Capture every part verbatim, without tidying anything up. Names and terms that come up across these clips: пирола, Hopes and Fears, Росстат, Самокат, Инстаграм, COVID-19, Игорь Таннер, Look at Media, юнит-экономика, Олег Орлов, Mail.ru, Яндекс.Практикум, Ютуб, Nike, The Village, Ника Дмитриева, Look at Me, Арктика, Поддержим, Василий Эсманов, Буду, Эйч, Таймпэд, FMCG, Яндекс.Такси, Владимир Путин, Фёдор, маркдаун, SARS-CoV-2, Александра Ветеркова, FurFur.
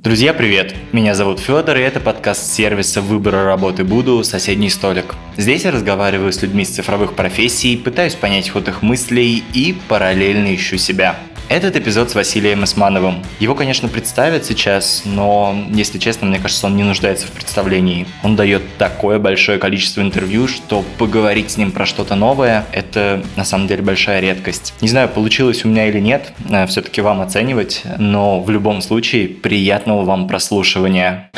Друзья, привет! Меня зовут Фёдор, и это подкаст сервиса выбора работы «Буду» «Соседний столик». Здесь я разговариваю с людьми из цифровых профессий, пытаюсь понять ход их мыслей и параллельно ищу себя. Этот эпизод с Василием Эсмановым. Его, конечно, представят сейчас, но, если честно, мне кажется, он не нуждается в представлении. Он дает такое большое количество интервью, что поговорить с ним про что-то новое – это, на самом деле, большая редкость. Не знаю, получилось у меня или нет, все-таки вам оценивать, но в любом случае приятного вам прослушивания.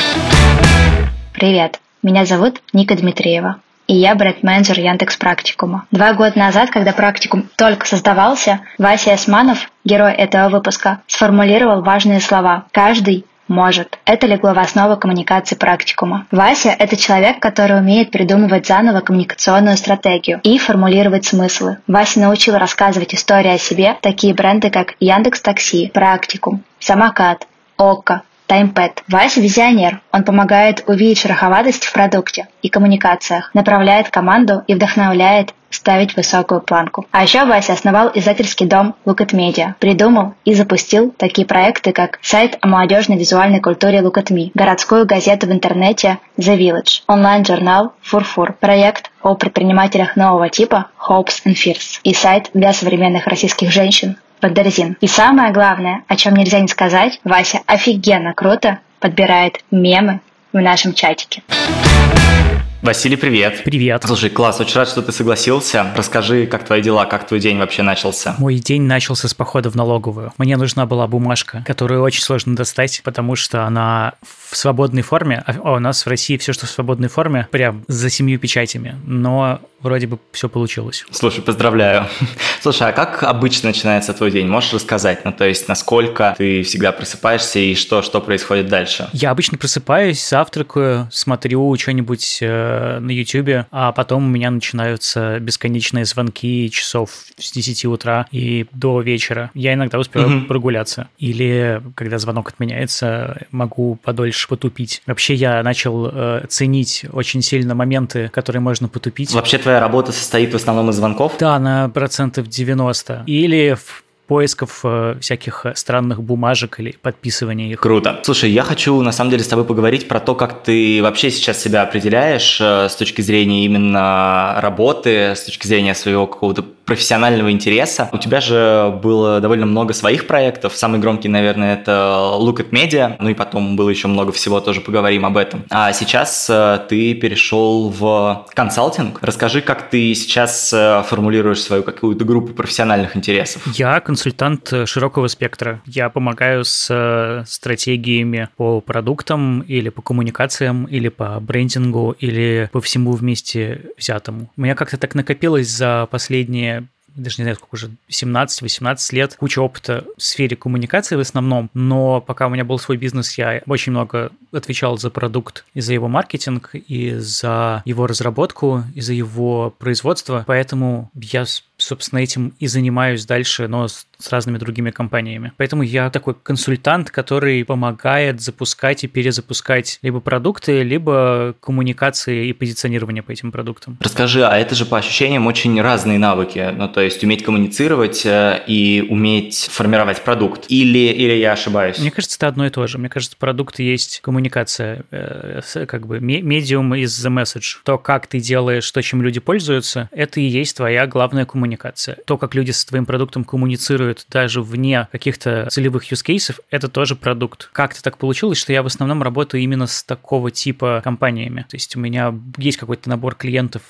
Привет, меня зовут Ника Дмитриева. И я бренд-менеджер Яндекс.Практикума. Два года назад, когда практикум только создавался, Вася Эсманов, герой этого выпуска, сформулировал важные слова «каждый может». Это легло в основу коммуникации практикума. Вася – это человек, который умеет придумывать заново коммуникационную стратегию и формулировать смыслы. Вася научил рассказывать истории о себе такие бренды, как Яндекс.Такси, Практикум, Самокат, Окко, Таймпэд. Вася – визионер. Он помогает увидеть шероховатость в продукте и коммуникациях, направляет команду и вдохновляет ставить высокую планку. А еще Вася основал издательский дом Look at Media, придумал и запустил такие проекты, как сайт о молодежной визуальной культуре Look at Me, городскую газету в интернете The Village, онлайн-журнал FurFur, проект о предпринимателях нового типа Hopes and Fears и сайт для современных российских женщин Поддержим. И самое главное, о чем нельзя не сказать, Вася офигенно круто подбирает мемы в нашем чатике. Василий, привет. Привет. Слушай, класс, очень рад, что ты согласился. Расскажи, как твои дела, как твой день вообще начался? Мой день начался с похода в налоговую. Мне нужна была бумажка, которую очень сложно достать, потому что она в свободной форме, а у нас в России все, что в свободной форме, прям за семью печатями, но вроде бы все получилось. Слушай, поздравляю. Слушай, а как обычно начинается твой день? Можешь рассказать? Ну, то есть, насколько ты всегда просыпаешься и что, что происходит дальше? Я обычно просыпаюсь, завтракаю, смотрю что-нибудь э, на Ютубе, а потом у меня начинаются бесконечные звонки часов с десяти утра и до вечера. Я иногда успеваю mm-hmm. прогуляться. Или, когда звонок отменяется, могу подольше потупить. Вообще, я начал э, ценить очень сильно моменты, которые можно потупить. Вообще, твоя работа состоит в основном из звонков? Да, на процентов девяносто. Или в поисков э, всяких странных бумажек или подписывания их. Круто. Слушай, я хочу на самом деле с тобой поговорить про то, как ты вообще сейчас себя определяешь э, с точки зрения именно работы, с точки зрения своего какого-то профессионального интереса. У тебя же было довольно много своих проектов. Самый громкий, наверное, это Look at Media. Ну и потом было еще много всего, тоже поговорим об этом. А сейчас э, ты перешел в консалтинг. Расскажи, как ты сейчас э, формулируешь свою какую-то группу профессиональных интересов. Я консультант. Консультант широкого спектра. Я помогаю с стратегиями по продуктам или по коммуникациям, или по брендингу, или по всему вместе взятому. У меня как-то так накопилось за последние, даже не знаю, сколько уже, семнадцать-восемнадцать лет, куча опыта в сфере коммуникации в основном, но пока у меня был свой бизнес, я очень много отвечал за продукт и за его маркетинг, и за его разработку, и за его производство, поэтому я, собственно, этим и занимаюсь дальше, но с разными другими компаниями. Поэтому я такой консультант, который помогает запускать и перезапускать либо продукты, либо коммуникации и позиционирование по этим продуктам. Расскажи, а это же по ощущениям очень разные навыки, ну то есть уметь коммуницировать и уметь формировать продукт, или, или я ошибаюсь? Мне кажется, это одно и то же. Мне кажется, продукт есть коммуникация, как бы medium is the message. То, как ты делаешь, то, чем люди пользуются, это и есть твоя главная коммуникация. То, как люди с твоим продуктом коммуницируют даже вне каких-то целевых юзкейсов, это тоже продукт. Как-то так получилось, что я в основном работаю именно с такого типа компаниями. То есть у меня есть какой-то набор клиентов,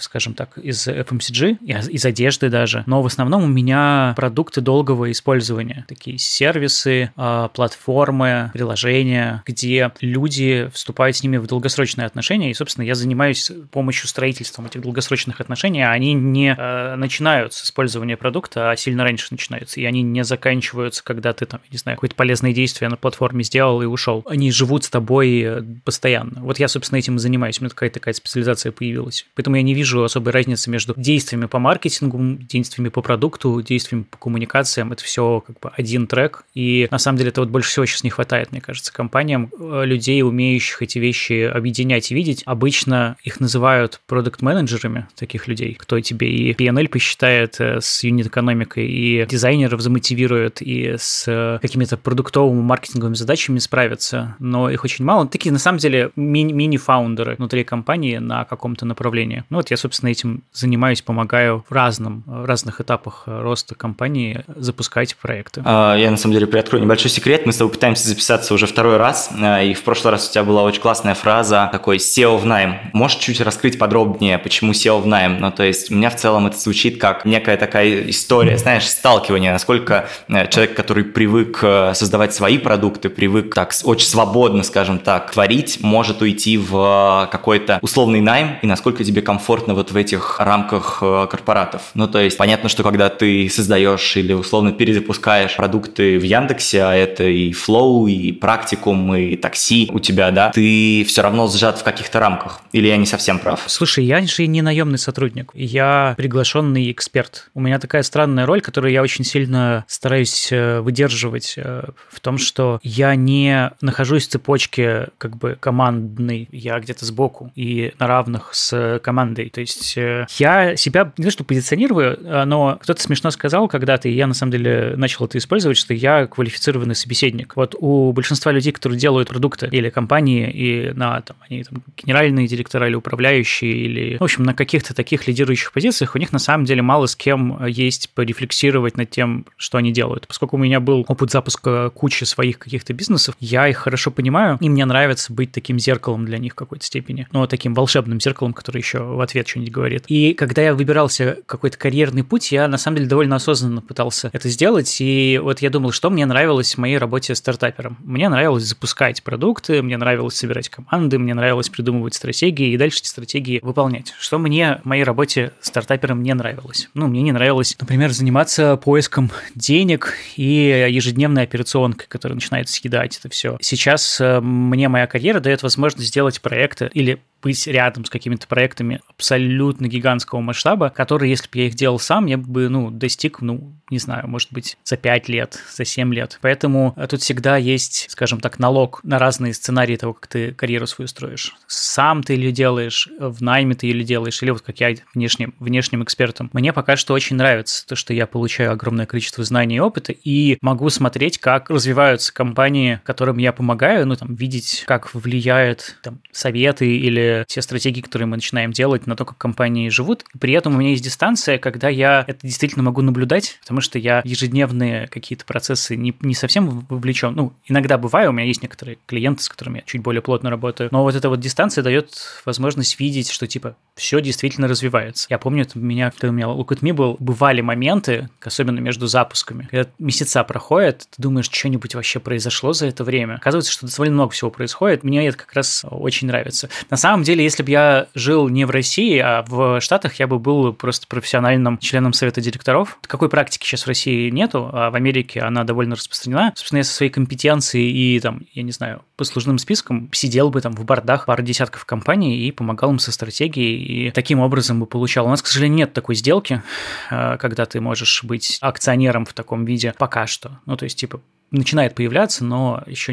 скажем так, из эф эм си джи, из одежды даже, но в основном у меня продукты долгого использования. Такие сервисы, платформы, приложения, где люди вступают с ними в долгосрочные отношения, и, собственно, я занимаюсь помощью строительством этих долгосрочных отношений, а они не начинают с использования продукта, а сильно раньше начинают. И они не заканчиваются, когда ты там, не знаю, какое-то полезное действие на платформе сделал и ушел. Они живут с тобой постоянно. Вот я, собственно, этим и занимаюсь. У меня какая-то такая специализация появилась. Поэтому я не вижу особой разницы между действиями по маркетингу действиями по продукту, действиями по коммуникациям. Это все как бы один трек. И на самом деле это вот больше всего сейчас не хватает, мне кажется, компаниям, людей, умеющих эти вещи объединять и видеть. Обычно их называют продакт-менеджерами, таких людей, кто тебе и пи энд эл посчитает с юнит-экономикой, и дизайнеров замотивирует, и с какими-то продуктовыми маркетинговыми задачами справится. Но их очень мало. Такие, на самом деле, ми- мини-фаундеры внутри компании на каком-то направлении. Ну вот я, собственно, этим занимаюсь, помогаю в разном, в разных этапах роста компании запускать проекты. Я, на самом деле, приоткрою небольшой секрет. Мы с тобой пытаемся записаться уже второй раз, и в прошлый раз у тебя была очень классная фраза, такой сео в найм. Можешь чуть раскрыть подробнее, почему сео в найм? Ну, то есть, у меня в целом это звучит как некая такая история, знаешь, сталкивание, насколько человек, который привык создавать свои продукты, привык так очень свободно, скажем так, творить, может уйти в какой-то условный найм, и насколько тебе комфортно вот в этих рамках корпоратов. Ну, то есть, понятно, что когда ты создаешь или условно перезапускаешь продукты в Яндексе, а это и Flow, и Практикум, и такси у тебя, да, ты все равно сжат в каких-то рамках. Или я не совсем прав? Слушай, я же не наемный сотрудник. Я приглашенный эксперт. У меня такая странная роль, которую я очень сильно стараюсь выдерживать, в том, что я не нахожусь в цепочке как бы командной. Я где-то сбоку и на равных с командой. То есть я себя не то что позиционирую, но кто-то смешно сказал когда-то, и я на самом деле начал это использовать, что я квалифицированный собеседник. Вот у большинства людей, которые делают продукты или компании, и на там, они там, генеральные директора или управляющие, или, в общем, на каких-то таких лидирующих позициях, у них на самом деле мало с кем есть порефлексировать над тем, что они делают. Поскольку у меня был опыт запуска кучи своих каких-то бизнесов, я их хорошо понимаю, и мне нравится быть таким зеркалом для них в какой-то степени, но таким волшебным зеркалом, который еще в ответ что-нибудь говорит. И когда я выбирался какой-то карьерный путь, я на самом деле довольно осознанно пытался это сделать, и вот я думал, что мне нравилось в моей работе стартапером. Мне нравилось запускать продукты, мне нравилось собирать команды, мне нравилось придумывать стратегии и дальше эти стратегии выполнять. Что мне в моей работе стартапером не нравилось? Ну, мне не нравилось, например, заниматься поиском денег и ежедневной операционкой, которая начинает съедать это все. Сейчас мне моя карьера дает возможность сделать проекты или быть рядом с какими-то проектами абсолютно гигантского масштаба, которые, если бы я их делал сам, я бы, ну, достиг, ну, не знаю, может быть, за пять лет, за семь лет. Поэтому тут всегда есть, скажем так, налог на разные сценарии того, как ты карьеру свою строишь. Сам ты или делаешь, в найме ты или делаешь, или вот как я внешним, внешним экспертом. Мне пока что очень нравится то, что я получаю огромное количество знаний и опыта, и могу смотреть, как развиваются компании, которым я помогаю, ну, там, видеть, как влияют, там, советы или те стратегии, которые мы начинаем делать, на то, как компании живут. При этом у меня есть дистанция, когда я это действительно могу наблюдать, потому что я ежедневные какие-то процессы не, не совсем вовлечен. Ну, иногда бываю, у меня есть некоторые клиенты, с которыми я чуть более плотно работаю, но вот эта вот дистанция дает возможность видеть, что, типа, все действительно развивается. Я помню, это у меня, когда у меня Look at Me был, бывали моменты, особенно между запусками, когда месяца проходят, ты думаешь, что-нибудь вообще произошло за это время. Оказывается, что довольно много всего происходит. Мне это как раз очень нравится. На самом деле, если бы я жил не в России, а в Штатах, я бы был просто профессиональным членом совета директоров. Такой практики сейчас в России нету, а в Америке она довольно распространена. Собственно, я со своей компетенцией и, там, я не знаю, послужным списком сидел бы там в бордах пару десятков компаний и помогал им со стратегией, и таким образом бы получал. У нас, к сожалению, нет такой сделки, когда ты можешь быть акционером в таком виде пока что. Ну, то есть, типа, начинает появляться, но еще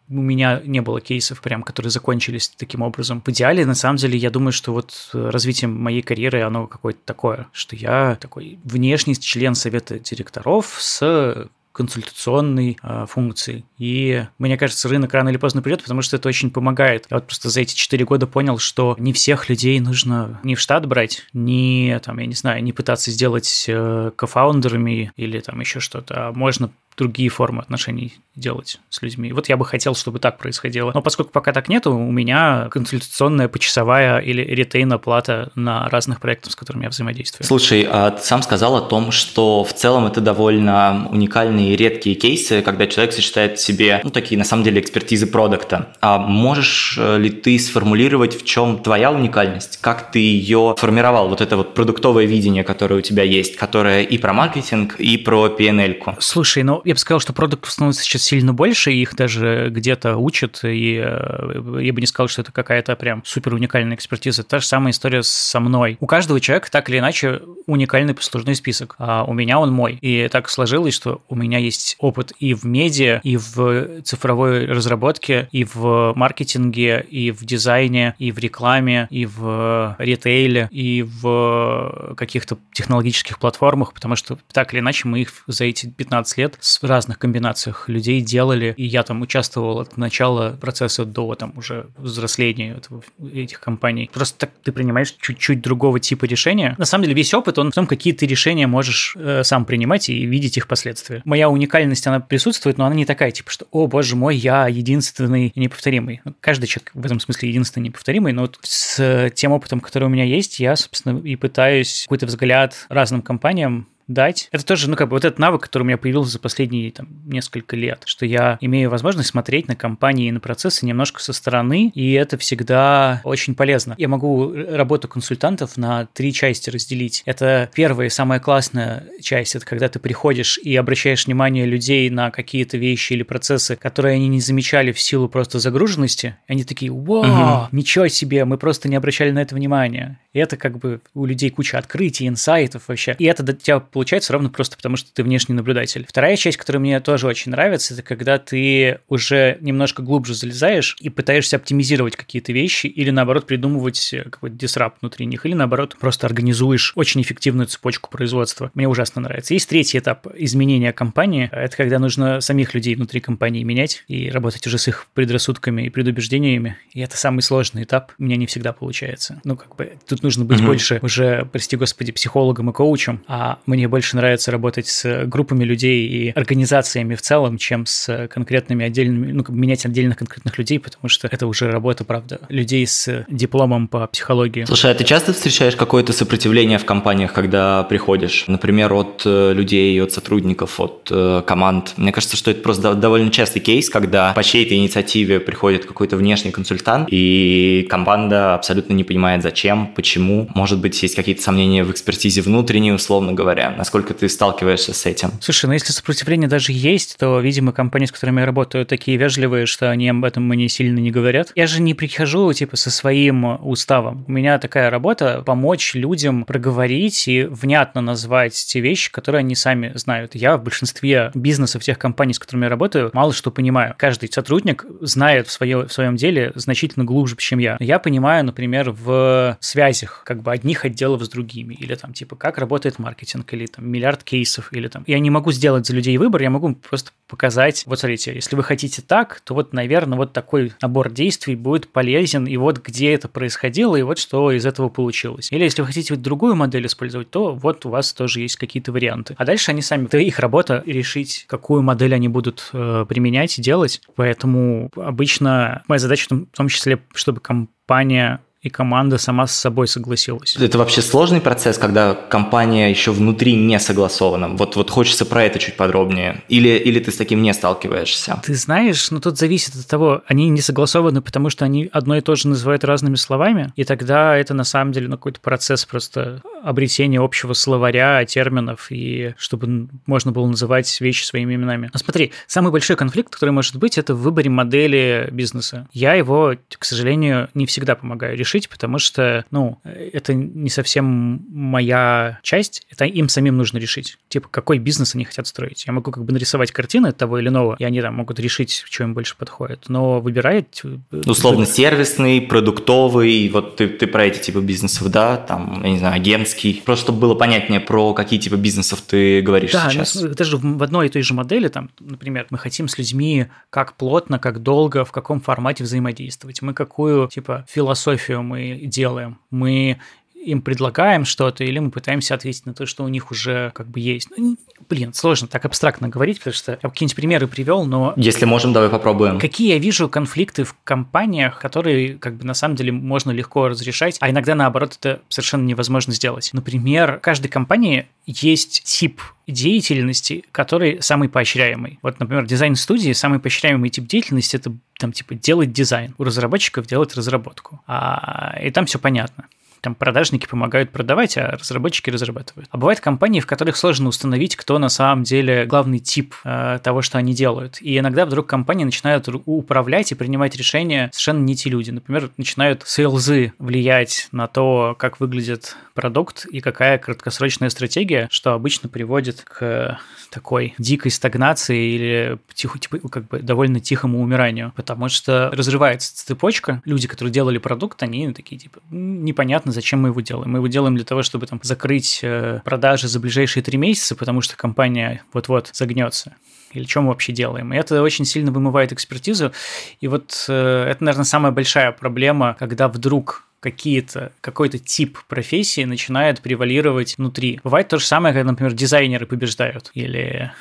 у меня не было кейсов прям, которые закончились таким образом. В идеале, на самом деле, я думаю, что вот развитие моей карьеры, оно какое-то такое, что я такой внешний член совета директоров с консультационной э, функции. И мне кажется, рынок рано или поздно придет, потому что это очень помогает. Я вот просто за эти четыре года понял, что не всех людей нужно ни в штат брать, ни, там, я не знаю, не пытаться сделать э, кофаундерами или там еще что-то, а можно другие формы отношений делать с людьми. Вот я бы хотел, чтобы так происходило. Но поскольку пока так нету, у меня консультационная, почасовая или ретейн-оплата на разных проектах, с которыми я взаимодействую. Слушай, а ты сам сказал о том, что в целом это довольно уникальные и редкие кейсы, когда человек сочетает в себе, ну, такие, на самом деле, экспертизы продукта. А можешь ли ты сформулировать, в чем твоя уникальность? Как ты ее формировал? Вот это вот продуктовое видение, которое у тебя есть, которое и про маркетинг, и про пи энд эл-ку. Слушай, ну, я бы сказал, что продуктов становится сейчас сильно больше, и их даже где-то учат, и я бы не сказал, что это какая-то прям супер уникальная экспертиза. Та же самая история со мной. У каждого человека так или иначе уникальный послужной список, а у меня он мой. И так сложилось, что у меня есть опыт и в медиа, и в цифровой разработке, и в маркетинге, и в дизайне, и в рекламе, и в ритейле, и в каких-то технологических платформах, потому что так или иначе мы их за эти пятнадцать лет в разных комбинациях людей делали, и я там участвовал от начала процесса до там уже взросления этого, этих компаний. Просто так ты принимаешь чуть-чуть другого типа решения. На самом деле весь опыт, он в том, какие ты решения можешь э, сам принимать и видеть их последствия. Моя уникальность, она присутствует, но она не такая, типа, что, о, боже мой, я единственный неповторимый. Каждый человек в этом смысле единственный неповторимый, но вот с тем опытом, который у меня есть, я, собственно, и пытаюсь какой-то взгляд разным компаниям дать. Это тоже, ну, как бы, вот этот навык, который у меня появился за последние, там, несколько лет, что я имею возможность смотреть на компании и на процессы немножко со стороны, и это всегда очень полезно. Я могу работу консультантов на три части разделить. Это первая и самая классная часть, это когда ты приходишь и обращаешь внимание людей на какие-то вещи или процессы, которые они не замечали в силу просто загруженности, и они такие, вау, угу. ничего себе, мы просто не обращали на это внимания. И это, как бы, у людей куча открытий, инсайтов вообще, и это для тебя получается ровно просто потому, что ты внешний наблюдатель. Вторая часть, которая мне тоже очень нравится, это когда ты уже немножко глубже залезаешь и пытаешься оптимизировать какие-то вещи или, наоборот, придумывать какой-то дисрапт внутри них, или, наоборот, просто организуешь очень эффективную цепочку производства. Мне ужасно нравится. Есть третий этап изменения компании. Это когда нужно самих людей внутри компании менять и работать уже с их предрассудками и предубеждениями. И это самый сложный этап. У меня не всегда получается. Ну, как бы, тут нужно быть [S2] Mm-hmm. [S1] Больше уже, прости господи, психологом и коучем, а мне больше нравится работать с группами людей и организациями в целом, чем с конкретными отдельными, ну, менять отдельных конкретных людей, потому что это уже работа, правда, людей с дипломом по психологии. Слушай, а ты часто встречаешь какое-то сопротивление в компаниях, когда приходишь, например, от людей, от сотрудников, от э, команд? Мне кажется, что это просто довольно частый кейс, когда по чьей-то инициативе приходит какой-то внешний консультант, и команда абсолютно не понимает, зачем, почему. Может быть, есть какие-то сомнения в экспертизе внутренней, условно говоря. Насколько ты сталкиваешься с этим? Слушай, ну если сопротивление даже есть, то, видимо, компании, с которыми я работаю, такие вежливые, что они об этом мне сильно не говорят. Я же не прихожу, типа, со своим уставом. У меня такая работа — помочь людям проговорить и внятно назвать те вещи, которые они сами знают. Я в большинстве бизнесов тех компаний, с которыми я работаю, мало что понимаю. Каждый сотрудник знает в, свое, в своем деле значительно глубже, чем я. Я понимаю, например, в связях как бы одних отделов с другими, или там, типа, как работает маркетинг, или там миллиард кейсов, или там... Я не могу сделать за людей выбор, я могу просто показать, вот смотрите, если вы хотите так, то вот, наверное, вот такой набор действий будет полезен, и вот где это происходило, и вот что из этого получилось. Или если вы хотите вот другую модель использовать, то вот у вас тоже есть какие-то варианты. А дальше они сами, это их работа решить, какую модель они будут э, применять и делать, поэтому обычно моя задача в том, в том числе, чтобы компания... и команда сама с собой согласилась. Это вообще сложный процесс, когда компания еще внутри не согласована. Вот, вот хочется про это чуть подробнее. Или, или ты с таким не сталкиваешься? Ты знаешь, ну тут зависит от того, они не согласованы, потому что они одно и то же называют разными словами, и тогда это на самом деле ну, какой-то процесс просто обретения общего словаря, терминов, и чтобы можно было называть вещи своими именами. Но смотри, самый большой конфликт, который может быть, это в выборе модели бизнеса. Я его, к сожалению, не всегда помогаю решить, потому что, ну, это не совсем моя часть, это им самим нужно решить. Типа, какой бизнес они хотят строить. Я могу как бы нарисовать картины того или иного, и они там могут решить, что им больше подходит. Но выбирает... Условно сервисный, продуктовый, вот ты, ты про эти типы бизнесов, да, там, я не знаю, агентский. Просто чтобы было понятнее, про какие типы бизнесов ты говоришь да, сейчас. Да, даже в одной и той же модели, там, например, мы хотим с людьми как плотно, как долго, в каком формате взаимодействовать. Мы какую, типа, философию мы делаем, мы им предлагаем что-то, или мы пытаемся ответить на то, что у них уже как бы есть. Ну, блин, сложно так абстрактно говорить, потому что я какие-нибудь примеры привел, но... Если можем, давай попробуем. Какие я вижу конфликты в компаниях, которые как бы на самом деле можно легко разрешать, а иногда наоборот это совершенно невозможно сделать. Например, в каждой компании есть тип деятельности, который самый поощряемый. Вот, например, в дизайн-студии самый поощряемый тип деятельности – это там типа делать дизайн, у разработчиков делать разработку. А, и там все понятно. Там продажники помогают продавать, а разработчики разрабатывают. А бывают компании, в которых сложно установить, кто на самом деле главный тип э, того, что они делают. И иногда вдруг компании начинают управлять и принимать решения совершенно не те люди. Например, начинают сейлзы влиять на то, как выглядит продукт и какая краткосрочная стратегия, что обычно приводит к такой дикой стагнации или тихо, типа, как бы довольно тихому умиранию, потому что разрывается цепочка. Люди, которые делали продукт, они такие, типа, непонятно, зачем мы его делаем. Мы его делаем для того, чтобы там закрыть продажи за ближайшие три месяца, потому что компания вот-вот загнется. Или что мы вообще делаем? И это очень сильно вымывает экспертизу. И вот э, это, наверное, самая большая проблема, когда вдруг какие-то, какой-то тип профессии начинает превалировать внутри. Бывает то же самое, когда, например, дизайнеры побеждают, или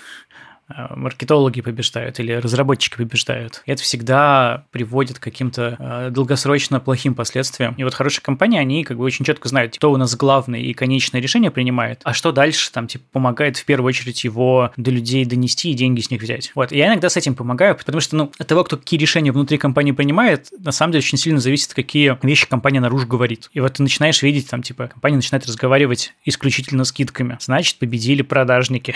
э, маркетологи побеждают, или разработчики побеждают. И это всегда приводит к каким-то э, долгосрочно плохим последствиям. И вот хорошие компании, они как бы очень четко знают, кто у нас главный и конечное решение принимает, а что дальше там типа помогает в первую очередь его до людей донести и деньги с них взять. Вот, и я иногда с этим помогаю, потому что, ну, от того, кто какие решения внутри компании принимает, на самом деле очень сильно зависит, какие вещи компания наружу говорит. И вот ты начинаешь видеть, там, типа, компания начинает разговаривать исключительно скидками. Значит, победили продажники.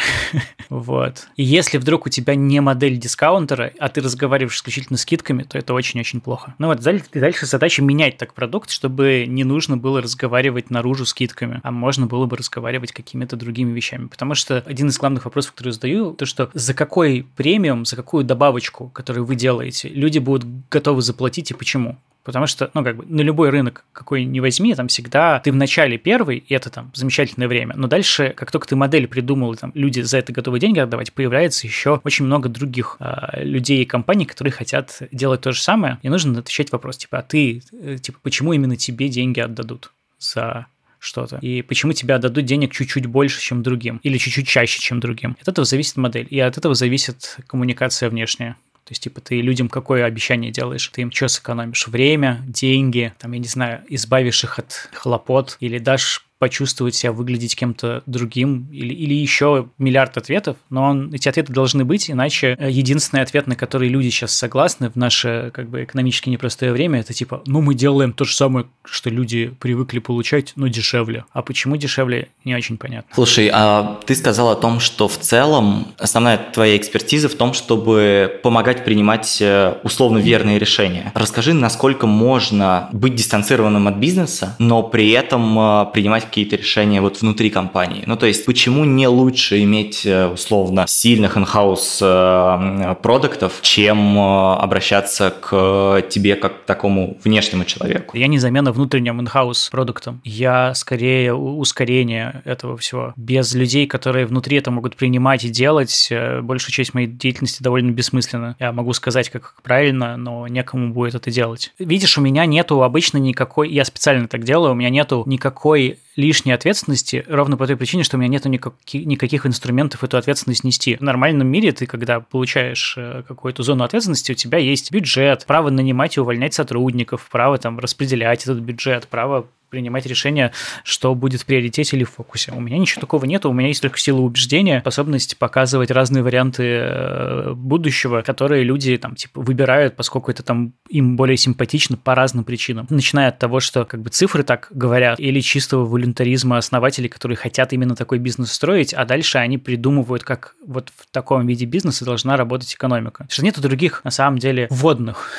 Вот. И если вдруг у тебя не модель дискаунтера, а ты разговариваешь исключительно скидками, то это очень-очень плохо. Ну вот, дальше задача менять так продукт, чтобы не нужно было разговаривать наружу скидками, а можно было бы разговаривать какими-то другими вещами. Потому что один из главных вопросов, который я задаю, то, что за какой премиум, за какую добавочку, которую вы делаете, люди будут готовы заплатить и почему? Потому что, ну, как бы, на любой рынок, какой ни возьми, там всегда ты в начале первый, и это там замечательное время, но дальше, как только ты модель придумал, и там люди за это готовы деньги отдавать, появляется еще очень много других э, людей и компаний, которые хотят делать то же самое, и нужно отвечать вопрос, типа, а ты, э, типа, почему именно тебе деньги отдадут за что-то. И почему тебе отдадут денег чуть-чуть больше, чем другим, или чуть-чуть чаще, чем другим. От этого зависит модель, и от этого зависит коммуникация внешняя. То есть, типа, ты людям какое обещание делаешь? Ты им что сэкономишь? Время, деньги, там, я не знаю, избавишь их от хлопот или дашь почувствовать себя, выглядеть кем-то другим, или, или еще миллиард ответов, но он, эти ответы должны быть, иначе единственный ответ, на который люди сейчас согласны в наше, как бы, экономически непростое время, это типа, ну, мы делаем то же самое, что люди привыкли получать, но дешевле. А почему дешевле, не очень понятно. Слушай, а ты сказал о том, что в целом основная твоя экспертиза в том, чтобы помогать принимать условно верные решения. Расскажи, насколько можно быть дистанцированным от бизнеса, но при этом принимать какие-то решения вот внутри компании. Ну, то есть, почему не лучше иметь условно сильных in-house продуктов, чем обращаться к тебе как к такому внешнему человеку? Я не замена внутренним in-house продуктам. Я скорее ускорение этого всего. Без людей, которые внутри это могут принимать и делать, большую часть моей деятельности довольно бессмысленно. Я могу сказать, как правильно, но некому будет это делать. Видишь, у меня нету обычно никакой... Я специально так делаю, у меня нету никакой лишней ответственности, ровно по той причине, что у меня нету никаких, никаких инструментов эту ответственность нести. В нормальном мире ты, когда получаешь какую-то зону ответственности, у тебя есть бюджет, право нанимать и увольнять сотрудников, право там распределять этот бюджет, право принимать решение, что будет в приоритете или в фокусе. У меня ничего такого нету, у меня есть только сила убеждения, способность показывать разные варианты будущего, которые люди там типа выбирают, поскольку это там им более симпатично по разным причинам. Начиная от того, что как бы цифры так говорят, или чистого волюнтаризма основателей, которые хотят именно такой бизнес строить, а дальше они придумывают, как вот в таком виде бизнеса должна работать экономика. Потому что нету других, на самом деле, вводных.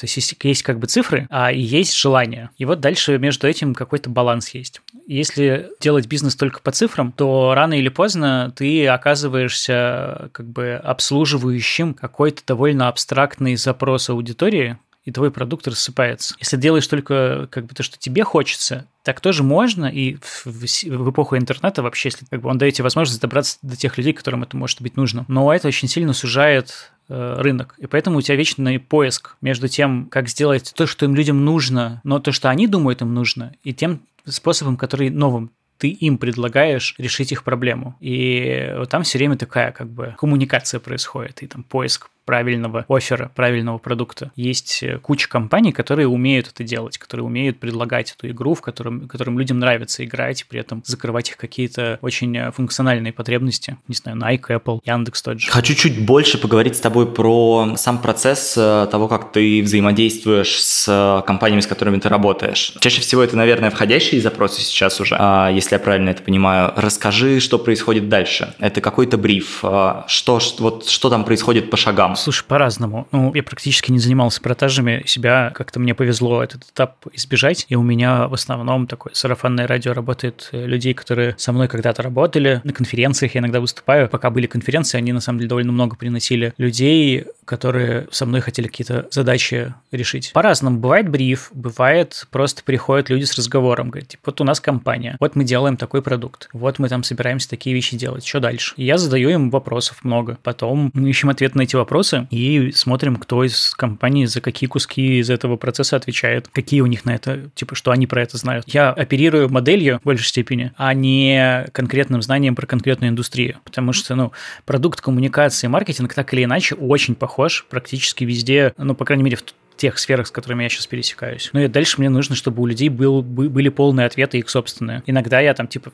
То есть, есть, есть как бы цифры, а есть желание. И вот дальше между этим какой-то баланс есть. Если делать бизнес только по цифрам, то рано или поздно ты оказываешься как бы обслуживающим какой-то довольно абстрактный запрос аудитории, и твой продукт рассыпается. Если делаешь только как бы то, что тебе хочется, так тоже можно, и в, в, в эпоху интернета вообще, если как бы он дает тебе возможность добраться до тех людей, которым это может быть нужно. Но это очень сильно сужает э, рынок, и поэтому у тебя вечный поиск между тем, как сделать то, что им людям нужно, но то, что они думают им нужно, и тем способом, который новым ты им предлагаешь решить их проблему. И вот там все время такая как бы коммуникация происходит, и там поиск правильного оффера, правильного продукта. Есть куча компаний, которые умеют это делать, которые умеют предлагать эту игру, в котором, которым людям нравится играть, и при этом закрывать их какие-то очень функциональные потребности. Не знаю, Nike, Apple, Яндекс тот же. Хочу чуть больше поговорить с тобой про сам процесс того, как ты взаимодействуешь с компаниями, с которыми ты работаешь. Чаще всего это, наверное, входящие запросы сейчас уже, если я правильно это понимаю. Расскажи, что происходит дальше. Это какой-то бриф. Что, вот, что там происходит по шагам? Слушай, по-разному. Ну, я практически не занимался продажами. Себя как-то мне повезло этот этап избежать. И у меня в основном такое сарафанное радио работает людей, которые со мной когда-то работали. На конференциях я иногда выступаю. Пока были конференции, они на самом деле довольно много приносили людей, которые со мной хотели какие-то задачи решить. По-разному. Бывает бриф, бывает просто приходят люди с разговором. Говорят, типа, вот у нас компания, вот мы делаем такой продукт, вот мы там собираемся такие вещи делать, что дальше? И я задаю им вопросов много. Потом мы ищем ответ на эти вопросы и смотрим, кто из компаний за какие куски из этого процесса отвечает, какие у них на это, типа, что они про это знают. Я оперирую моделью в большей степени, а не конкретным знанием про конкретную индустрию, потому что, ну, продукт, коммуникации, маркетинг так или иначе очень похож практически везде, ну, по крайней мере, в тех сферах, с которыми я сейчас пересекаюсь. Ну и дальше мне нужно, чтобы у людей был, были полные ответы, их собственные. Иногда я там, типа,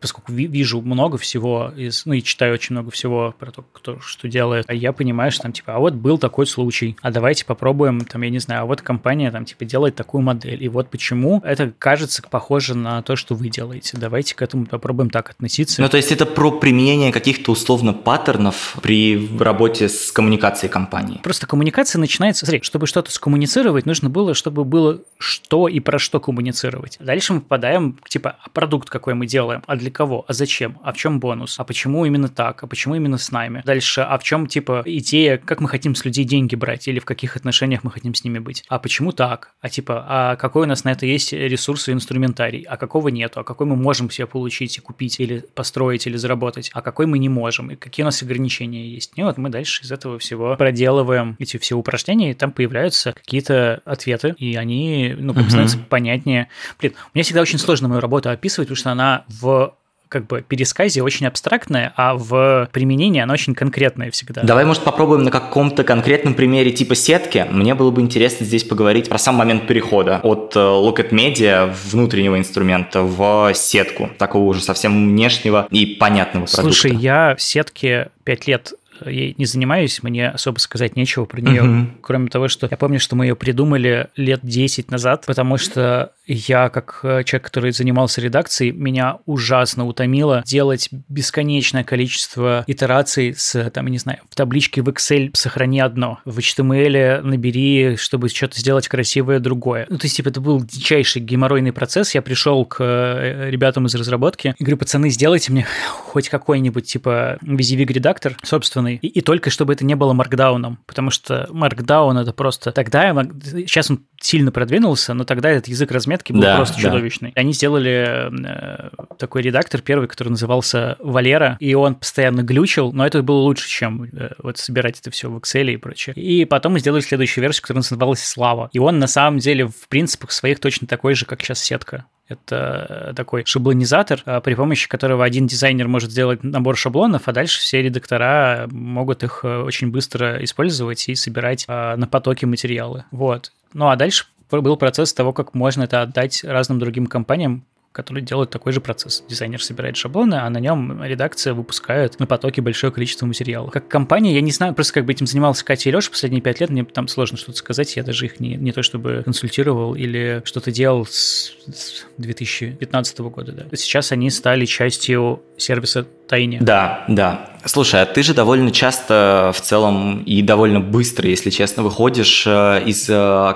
поскольку вижу много всего, из, ну и читаю очень много всего про то, кто что делает, а я понимаю, что там, типа, а вот был такой случай, а давайте попробуем, там, я не знаю, а вот компания, там, типа, делает такую модель, и вот почему это кажется похоже на то, что вы делаете. Давайте к этому попробуем так относиться. Ну, то есть это про применение каких-то условно паттернов при работе с коммуникацией компании. Просто коммуникация начинается, смотри, чтобы что-то скоммуницировать, нужно было, чтобы было что и про что коммуницировать. Дальше мы попадаем, типа, а продукт какой мы делаем, а для кого, а зачем, а в чем бонус, а почему именно так, а почему именно с нами, дальше, а в чем, типа, идея, как мы хотим с людей деньги брать или в каких отношениях мы хотим с ними быть, а почему так, а типа, а какой у нас на это есть ресурс и инструментарий, а какого нету, а какой мы можем себе получить и купить или построить или заработать, а какой мы не можем, и какие у нас ограничения есть. И вот мы дальше из этого всего проделываем эти все упражнения, и там появляются какие-то ответы, и они, ну, как бы становятся понятнее. Блин, мне всегда очень сложно мою работу описывать, потому что она в как бы пересказе очень абстрактное, а в применении оно очень конкретное всегда. Давай, может, попробуем на каком-то конкретном примере типа сетки. Мне было бы интересно здесь поговорить про сам момент перехода от Look at Media, внутреннего инструмента, в сетку, такого уже совсем внешнего и понятного продукта. Слушай, я в сетке пять лет я не занимаюсь, мне особо сказать нечего про нее, uh-huh. кроме того, что я помню, что мы ее придумали лет десять назад, потому что я, как человек, который занимался редакцией, меня ужасно утомило делать бесконечное количество итераций с, там, я не знаю, в табличке в Excel сохрани одно, в эйч ти эм эль набери, чтобы что-то сделать красивое другое. Ну, то есть, типа, это был дичайший геморройный процесс. Я пришел к ребятам из разработки и говорю, пацаны, сделайте мне хоть какой-нибудь, типа, визивик-редактор, собственно, И, и только чтобы это не было маркдауном, потому что маркдаун это просто... Тогда, сейчас он сильно продвинулся, но тогда этот язык разметки был да, просто да. чудовищный. Они сделали э, такой редактор первый, который назывался Валера, и он постоянно глючил, но это было лучше, чем э, вот собирать это все в Excel и прочее. И потом мы сделали следующую версию, которая называлась Слава. И он на самом деле в принципах своих точно такой же, как сейчас сетка. Это такой шаблонизатор, при помощи которого один дизайнер может сделать набор шаблонов, а дальше все редактора могут их очень быстро использовать и собирать на потоке материалы. Вот. Ну а дальше был процесс того, как можно это отдать разным другим компаниям, которые делают такой же процесс. Дизайнер собирает шаблоны, а на нем редакция выпускает на потоке большое количество материала. Как компания, я не знаю, просто как бы этим занимался Катя и Леша последние пять лет, мне там сложно что-то сказать, я даже их не, не то чтобы консультировал или что-то делал с, с две тысячи пятнадцатого года. Да. Сейчас они стали частью сервиса Тайни. Да, да. Слушай, а ты же довольно часто в целом и довольно быстро, если честно, выходишь из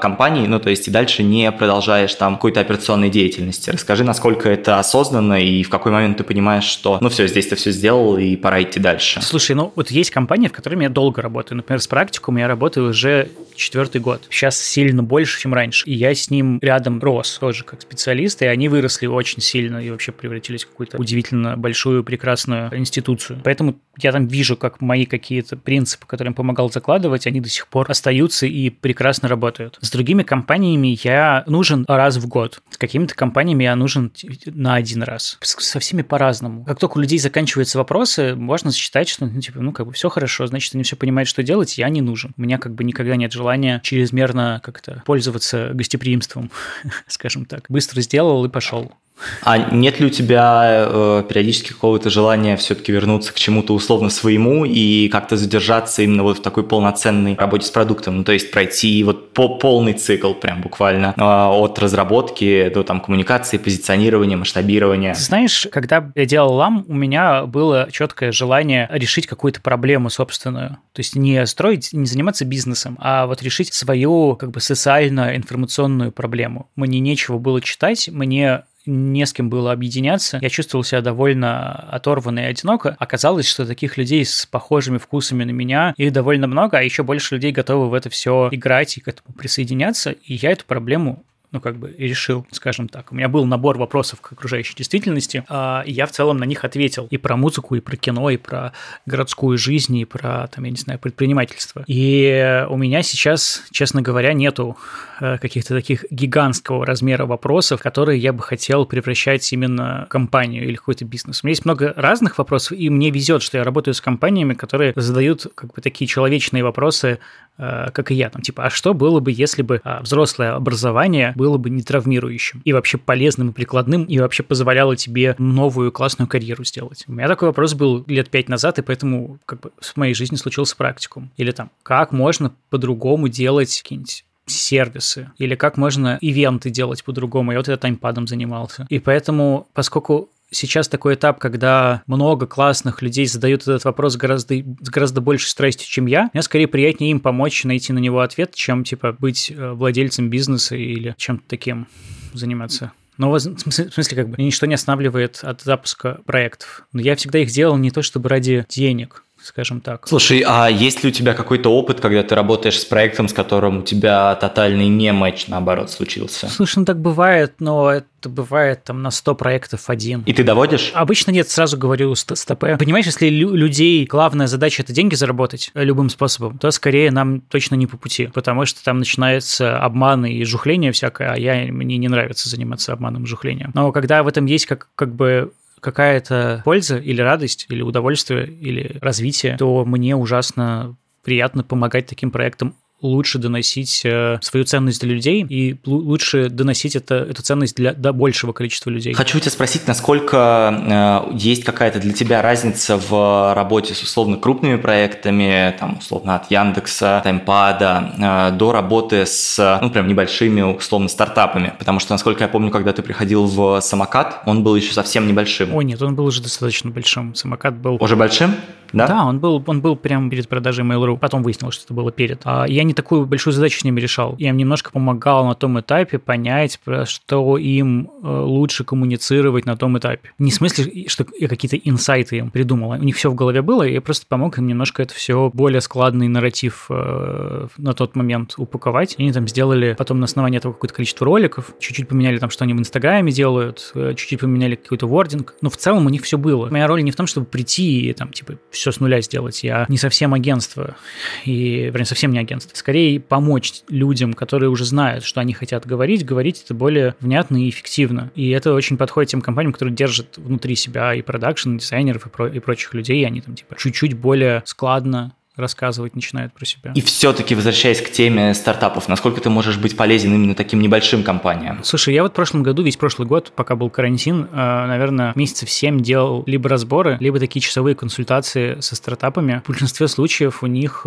компании, ну, то есть и дальше не продолжаешь там какой-то операционной деятельности. Расскажи, насколько это осознанно и в какой момент ты понимаешь, что, ну, все, здесь ты все сделал и пора идти дальше. Слушай, ну, вот есть компании, в которых я долго работаю. Например, с практикумом я работаю уже четвертый год. Сейчас сильно больше, чем раньше. И я с ним рядом рос тоже как специалист, и они выросли очень сильно и вообще превратились в какую-то удивительно большую, прекрасную институцию. Поэтому я там вижу, как мои какие-то принципы, которые им помогал закладывать, они до сих пор остаются и прекрасно работают. С другими компаниями я нужен раз в год. С какими-то компаниями я нужен на один раз. Со всеми по-разному. Как только у людей заканчиваются вопросы, можно считать, что, ну, типа, ну, как бы все хорошо, значит, они все понимают, что делать, я не нужен. У меня как бы никогда нет желания чрезмерно как-то пользоваться гостеприимством, скажем так. Быстро сделал и пошел. А нет ли у тебя э, периодически какого-то желания все-таки вернуться к чему-то условно своему и как-то задержаться именно вот в такой полноценной работе с продуктом? Ну, то есть пройти вот по полный цикл прям буквально э, от разработки до там коммуникации, позиционирования, масштабирования? Знаешь, когда я делал лам, у меня было четкое желание решить какую-то проблему собственную. То есть не строить, не заниматься бизнесом, а вот решить свою как бы социально-информационную проблему. Мне нечего было читать, мне... не с кем было объединяться. Я чувствовал себя довольно оторванно и одиноко. Оказалось, что таких людей с похожими вкусами на меня их довольно много, а еще больше людей готовы в это все играть и к этому присоединяться. И я эту проблему, ну, как бы решил, скажем так. У меня был набор вопросов к окружающей действительности, и я в целом на них ответил. И про музыку, и про кино, и про городскую жизнь, и про, там, я не знаю, предпринимательство. И у меня сейчас, честно говоря, нету каких-то таких гигантского размера вопросов, которые я бы хотел превращать именно в компанию или какой-то бизнес. У меня есть много разных вопросов, и мне везет, что я работаю с компаниями, которые задают как бы такие человечные вопросы, как и я. Там, типа, а что было бы, если бы взрослое образование было было бы нетравмирующим и вообще полезным и прикладным, и вообще позволяло тебе новую классную карьеру сделать. У меня такой вопрос был лет пять назад, и поэтому как бы в моей жизни случился практикум. Или там, как можно по-другому делать какие-нибудь сервисы, или как можно ивенты делать по-другому. Я вот это таймпадом занимался. И поэтому, поскольку сейчас такой этап, когда много классных людей задают этот вопрос гораздо, с гораздо большей страстью, чем я, мне скорее приятнее им помочь найти на него ответ, чем, типа, быть владельцем бизнеса или чем-то таким заниматься. Но в смысле, как бы, ничто не останавливает от запуска проектов. Но я всегда их делал не то чтобы ради денег, скажем так. Слушай, а есть ли у тебя какой-то опыт, когда ты работаешь с проектом, с которым у тебя тотальный не матч, наоборот, случился? Слушай, ну так бывает, но это бывает там на сто проектов один. И ты доводишь? Обычно нет, сразу говорю стопэ. Понимаешь, если лю- людей главная задача – это деньги заработать любым способом, то скорее нам точно не по пути, потому что там начинаются обманы и жухление всякое, а я, мне не нравится заниматься обманом и жухлением. Но когда в этом есть как, как бы... какая-то польза или радость, или удовольствие, или развитие, то мне ужасно приятно помогать таким проектам лучше доносить свою ценность для людей и лучше доносить это, эту ценность для, для большего количества людей. Хочу тебя спросить, насколько э, есть какая-то для тебя разница в работе с условно крупными проектами, там условно от Яндекса, Таймпада, э, до работы с, ну, прям небольшими условно стартапами, потому что, насколько я помню, когда ты приходил в Самокат, он был еще совсем небольшим. О, нет, он был уже достаточно большим. Самокат был... Уже большим? Да? Да, он был, он был прямо перед продажей Mail.ru. Потом выяснилось, что это было перед. А я не такую большую задачу с ними решал. Я им немножко помогал на том этапе понять, про что им лучше коммуницировать на том этапе. Не в смысле, что я какие-то инсайты им придумал. У них все в голове было, и я просто помог им немножко это все более складный нарратив э, на тот момент упаковать. Они там сделали потом на основании этого какое-то количество роликов, чуть-чуть поменяли там, что они в Инстаграме делают, чуть-чуть поменяли какой-то вординг. Но в целом у них все было. Моя роль не в том, чтобы прийти и там, типа, все все с нуля сделать. Я не совсем агентство, и, вернее, совсем не агентство. Скорее, помочь людям, которые уже знают, что они хотят говорить, говорить это более внятно и эффективно. И это очень подходит тем компаниям, которые держат внутри себя и продакшн, и дизайнеров, и, про- и прочих людей, и они там, типа, чуть-чуть более складно рассказывать начинают про себя. И все-таки, возвращаясь к теме стартапов, насколько ты можешь быть полезен именно таким небольшим компаниям? Слушай, я вот в прошлом году, весь прошлый год, пока был карантин, наверное, месяцев семь делал либо разборы, либо такие часовые консультации со стартапами. В большинстве случаев у них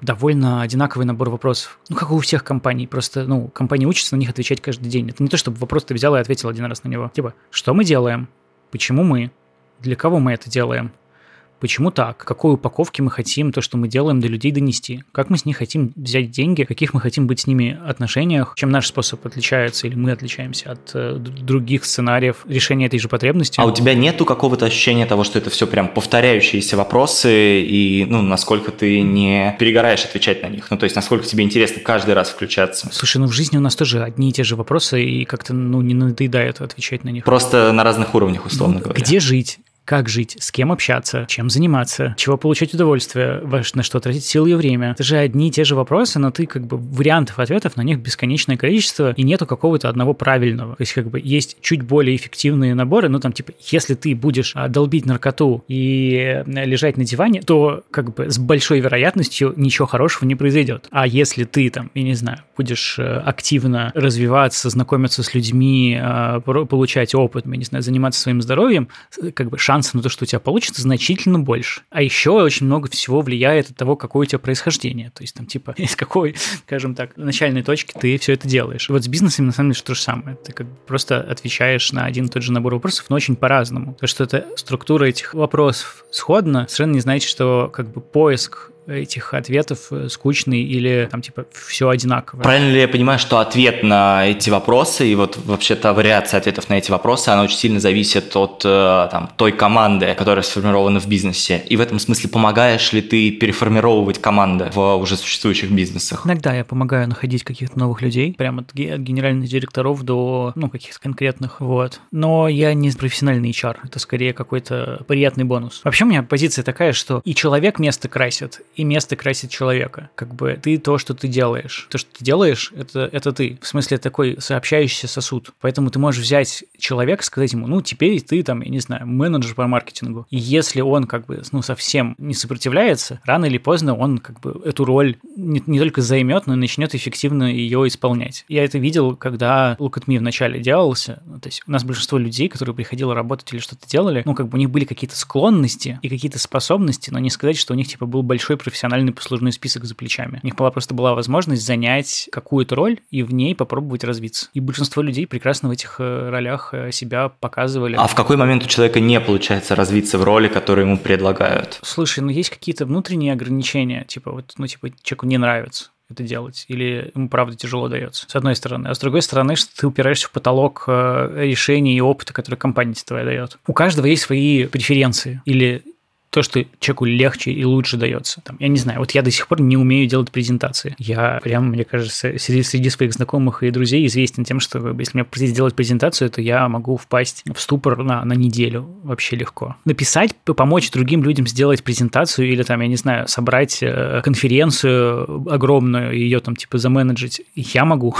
довольно одинаковый набор вопросов. Ну, как и у всех компаний. Просто, ну, компании учатся на них отвечать каждый день. Это не то, чтобы вопрос ты взял и ответил один раз на него. Типа, что мы делаем? Почему мы? Для кого мы это делаем? Почему так? Какой упаковки мы хотим то, что мы делаем, до людей донести? Как мы с них хотим взять деньги? Каких мы хотим быть с ними отношениях? Чем наш способ отличается или мы отличаемся от э, других сценариев решения этой же потребности? А у тебя нету какого-то ощущения того, что это все прям повторяющиеся вопросы и, ну, насколько ты не перегораешь отвечать на них? Ну, то есть, насколько тебе интересно каждый раз включаться? Слушай, ну, в жизни у нас тоже одни и те же вопросы и как-то, ну, не надоедает отвечать на них. Просто на разных уровнях, условно говоря. Где жить? как жить, с кем общаться, чем заниматься, чего получать удовольствие, на что тратить силы и время. Это же одни и те же вопросы, но ты как бы вариантов ответов на них бесконечное количество, и нету какого-то одного правильного. То есть как бы есть чуть более эффективные наборы, ну там типа, если ты будешь долбить наркоту и лежать на диване, то как бы с большой вероятностью ничего хорошего не произойдет. А если ты там, я не знаю, будешь активно развиваться, знакомиться с людьми, получать опыт, я не знаю, заниматься своим здоровьем, как бы шансов на то, что у тебя получится, значительно больше. А еще очень много всего влияет от того, какое у тебя происхождение. То есть там типа из какой, скажем так, начальной точки ты все это делаешь. И вот с бизнесом на самом деле то же самое. Ты как бы просто отвечаешь на один и тот же набор вопросов, но очень по-разному. То, что эта структура этих вопросов сходна, совершенно не значит, что как бы поиск этих ответов скучный или там типа все одинаково. Правильно ли я понимаю, что ответ на эти вопросы и вот вообще-то вариация ответов на эти вопросы, она очень сильно зависит от там, той команды, которая сформирована в бизнесе? И в этом смысле помогаешь ли ты переформировывать команды в уже существующих бизнесах? Иногда я помогаю находить каких-то новых людей, прямо от генеральных директоров до ну, каких-то конкретных, вот. Но я не профессиональный эйч ар, это скорее какой-то приятный бонус. Вообще у меня позиция такая, что и человек место красит, и место красит человека. Как бы ты то, что ты делаешь. То, что ты делаешь, это, это ты. В смысле такой сообщающийся сосуд. Поэтому ты можешь взять человека, сказать ему, ну, теперь ты там, я не знаю, менеджер по маркетингу. И если он как бы, ну, совсем не сопротивляется, рано или поздно он как бы эту роль не, не только займет, но и начнет эффективно ее исполнять. Я это видел, когда Look at Me вначале делался. То есть у нас большинство людей, которые приходило работать или что-то делали, ну, как бы у них были какие-то склонности и какие-то способности, но не сказать, что у них, типа, был большой профессиональный профессиональный послужной список за плечами. У них была, просто была возможность занять какую-то роль и в ней попробовать развиться. И большинство людей прекрасно в этих ролях себя показывали. А в какой момент у человека не получается развиться в роли, которую ему предлагают? Слушай, ну есть какие-то внутренние ограничения, типа вот, ну типа человеку не нравится это делать, или ему правда тяжело дается, с одной стороны. А с другой стороны, что ты упираешься в потолок решений и опыта, который компания твоя дает. У каждого есть свои преференции или то, что человеку легче и лучше дается. Там, я не знаю, вот я до сих пор не умею делать презентации. Я прям, мне кажется, среди, среди своих знакомых и друзей известен тем, что если мне придется делать презентацию, то я могу впасть в ступор на, на неделю вообще легко. Написать, помочь другим людям сделать презентацию или там, я не знаю, собрать конференцию огромную и ее там типа заменеджить, я могу.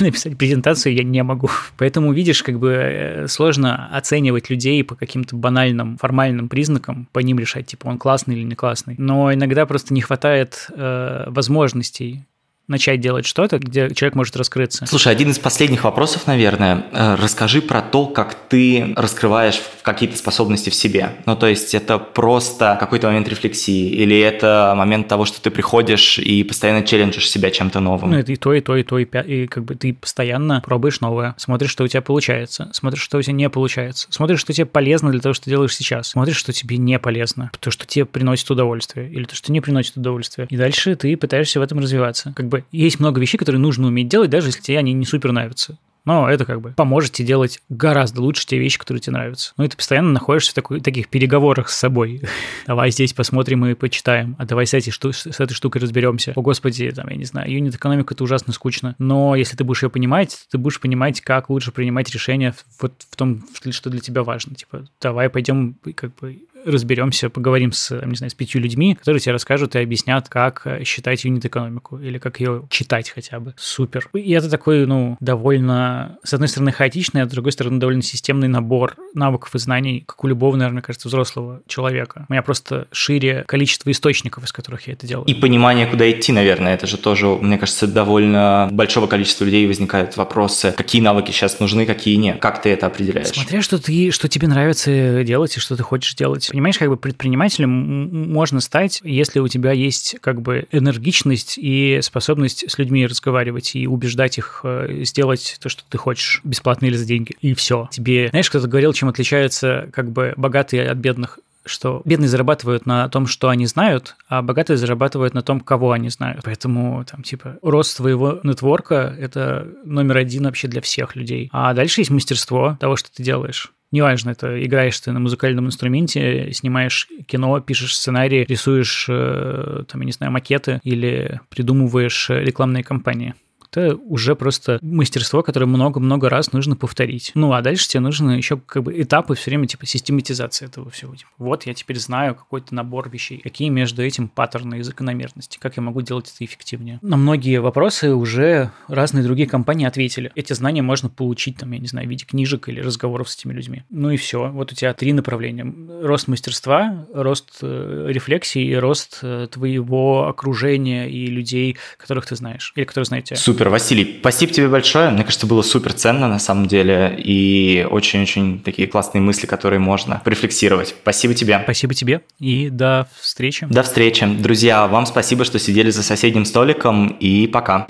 Написать презентацию я не могу. Поэтому, видишь, как бы сложно оценивать людей по каким-то банальным, формальным признакам, по ним решать, типа, он классный или не классный. Но иногда просто не хватает э, возможностей начать делать что-то, где человек может раскрыться. Слушай, один из последних вопросов, наверное. Расскажи про то, как ты раскрываешь какие-то способности в себе. Ну, то есть, это просто какой-то момент рефлексии, или это момент того, что ты приходишь и постоянно челленджишь себя чем-то новым? Ну, это и то, и то, и то, и, пя... и как бы ты постоянно пробуешь новое, смотришь, что у тебя получается, смотришь, что у тебя не получается, смотришь, что тебе полезно для того, что ты делаешь сейчас, смотришь, что тебе не полезно, то, что тебе приносит удовольствие, или то, что не приносит удовольствие. И дальше ты пытаешься в этом развиваться. Как бы есть много вещей, которые нужно уметь делать, даже если тебе они не супер нравятся. Но это как бы поможет тебе делать гораздо лучше те вещи, которые тебе нравятся. Ну и ты постоянно находишься в такой, таких переговорах с собой. Давай здесь посмотрим и почитаем. А давай с этой, шту- с этой штукой разберемся. О, господи, там, я не знаю, юнит-экономика — это ужасно скучно. Но если ты будешь ее понимать, ты будешь понимать, как лучше принимать решения вот в том, что для тебя важно. Типа, давай пойдем как бы разберемся, поговорим с, не знаю, с пятью людьми, которые тебе расскажут и объяснят, как считать юнит-экономику или как ее читать хотя бы. Супер. И это такой, ну, довольно, с одной стороны, хаотичный, а с другой стороны, довольно системный набор навыков и знаний, как у любого, наверное, кажется, взрослого человека. У меня просто шире количество источников, из которых я это делаю. И понимание, куда идти, наверное, это же тоже, мне кажется, довольно большого количества людей возникают вопросы, какие навыки сейчас нужны, какие нет. Как ты это определяешь? Смотря, что ты, что тебе нравится делать и что ты хочешь делать. Понимаешь, как бы предпринимателем можно стать, если у тебя есть как бы энергичность и способность с людьми разговаривать и убеждать их сделать то, что ты хочешь, бесплатно или за деньги, и все. Тебе, знаешь, кто-то говорил, чем отличаются как бы богатые от бедных, что бедные зарабатывают на том, что они знают, а богатые зарабатывают на том, кого они знают. Поэтому, там, типа, рост твоего нетворка – это номер один вообще для всех людей. А дальше есть мастерство того, что ты делаешь. Неважно, это играешь ты на музыкальном инструменте, снимаешь кино, пишешь сценарии, рисуешь, там, я не знаю, макеты или придумываешь рекламные кампании. это уже просто мастерство, которое много-много раз нужно повторить. Ну, а дальше тебе нужно еще как бы этапы все время, типа, систематизации этого всего. Типа, вот, я теперь знаю какой-то набор вещей, какие между этим паттерны и закономерности, как я могу делать это эффективнее. На многие вопросы уже разные другие компании ответили. Эти знания можно получить, там, я не знаю, в виде книжек или разговоров с этими людьми. Ну и все. Вот у тебя три направления. Рост мастерства, рост э, рефлексии и рост э, твоего окружения и людей, которых ты знаешь, или которые знают тебя. Супер, Василий, спасибо тебе большое. Мне кажется, было супер ценно на самом деле и очень-очень такие классные мысли, которые можно рефлексировать. Спасибо тебе. Спасибо тебе и до встречи. До встречи. Друзья, вам спасибо, что сидели за соседним столиком, и пока.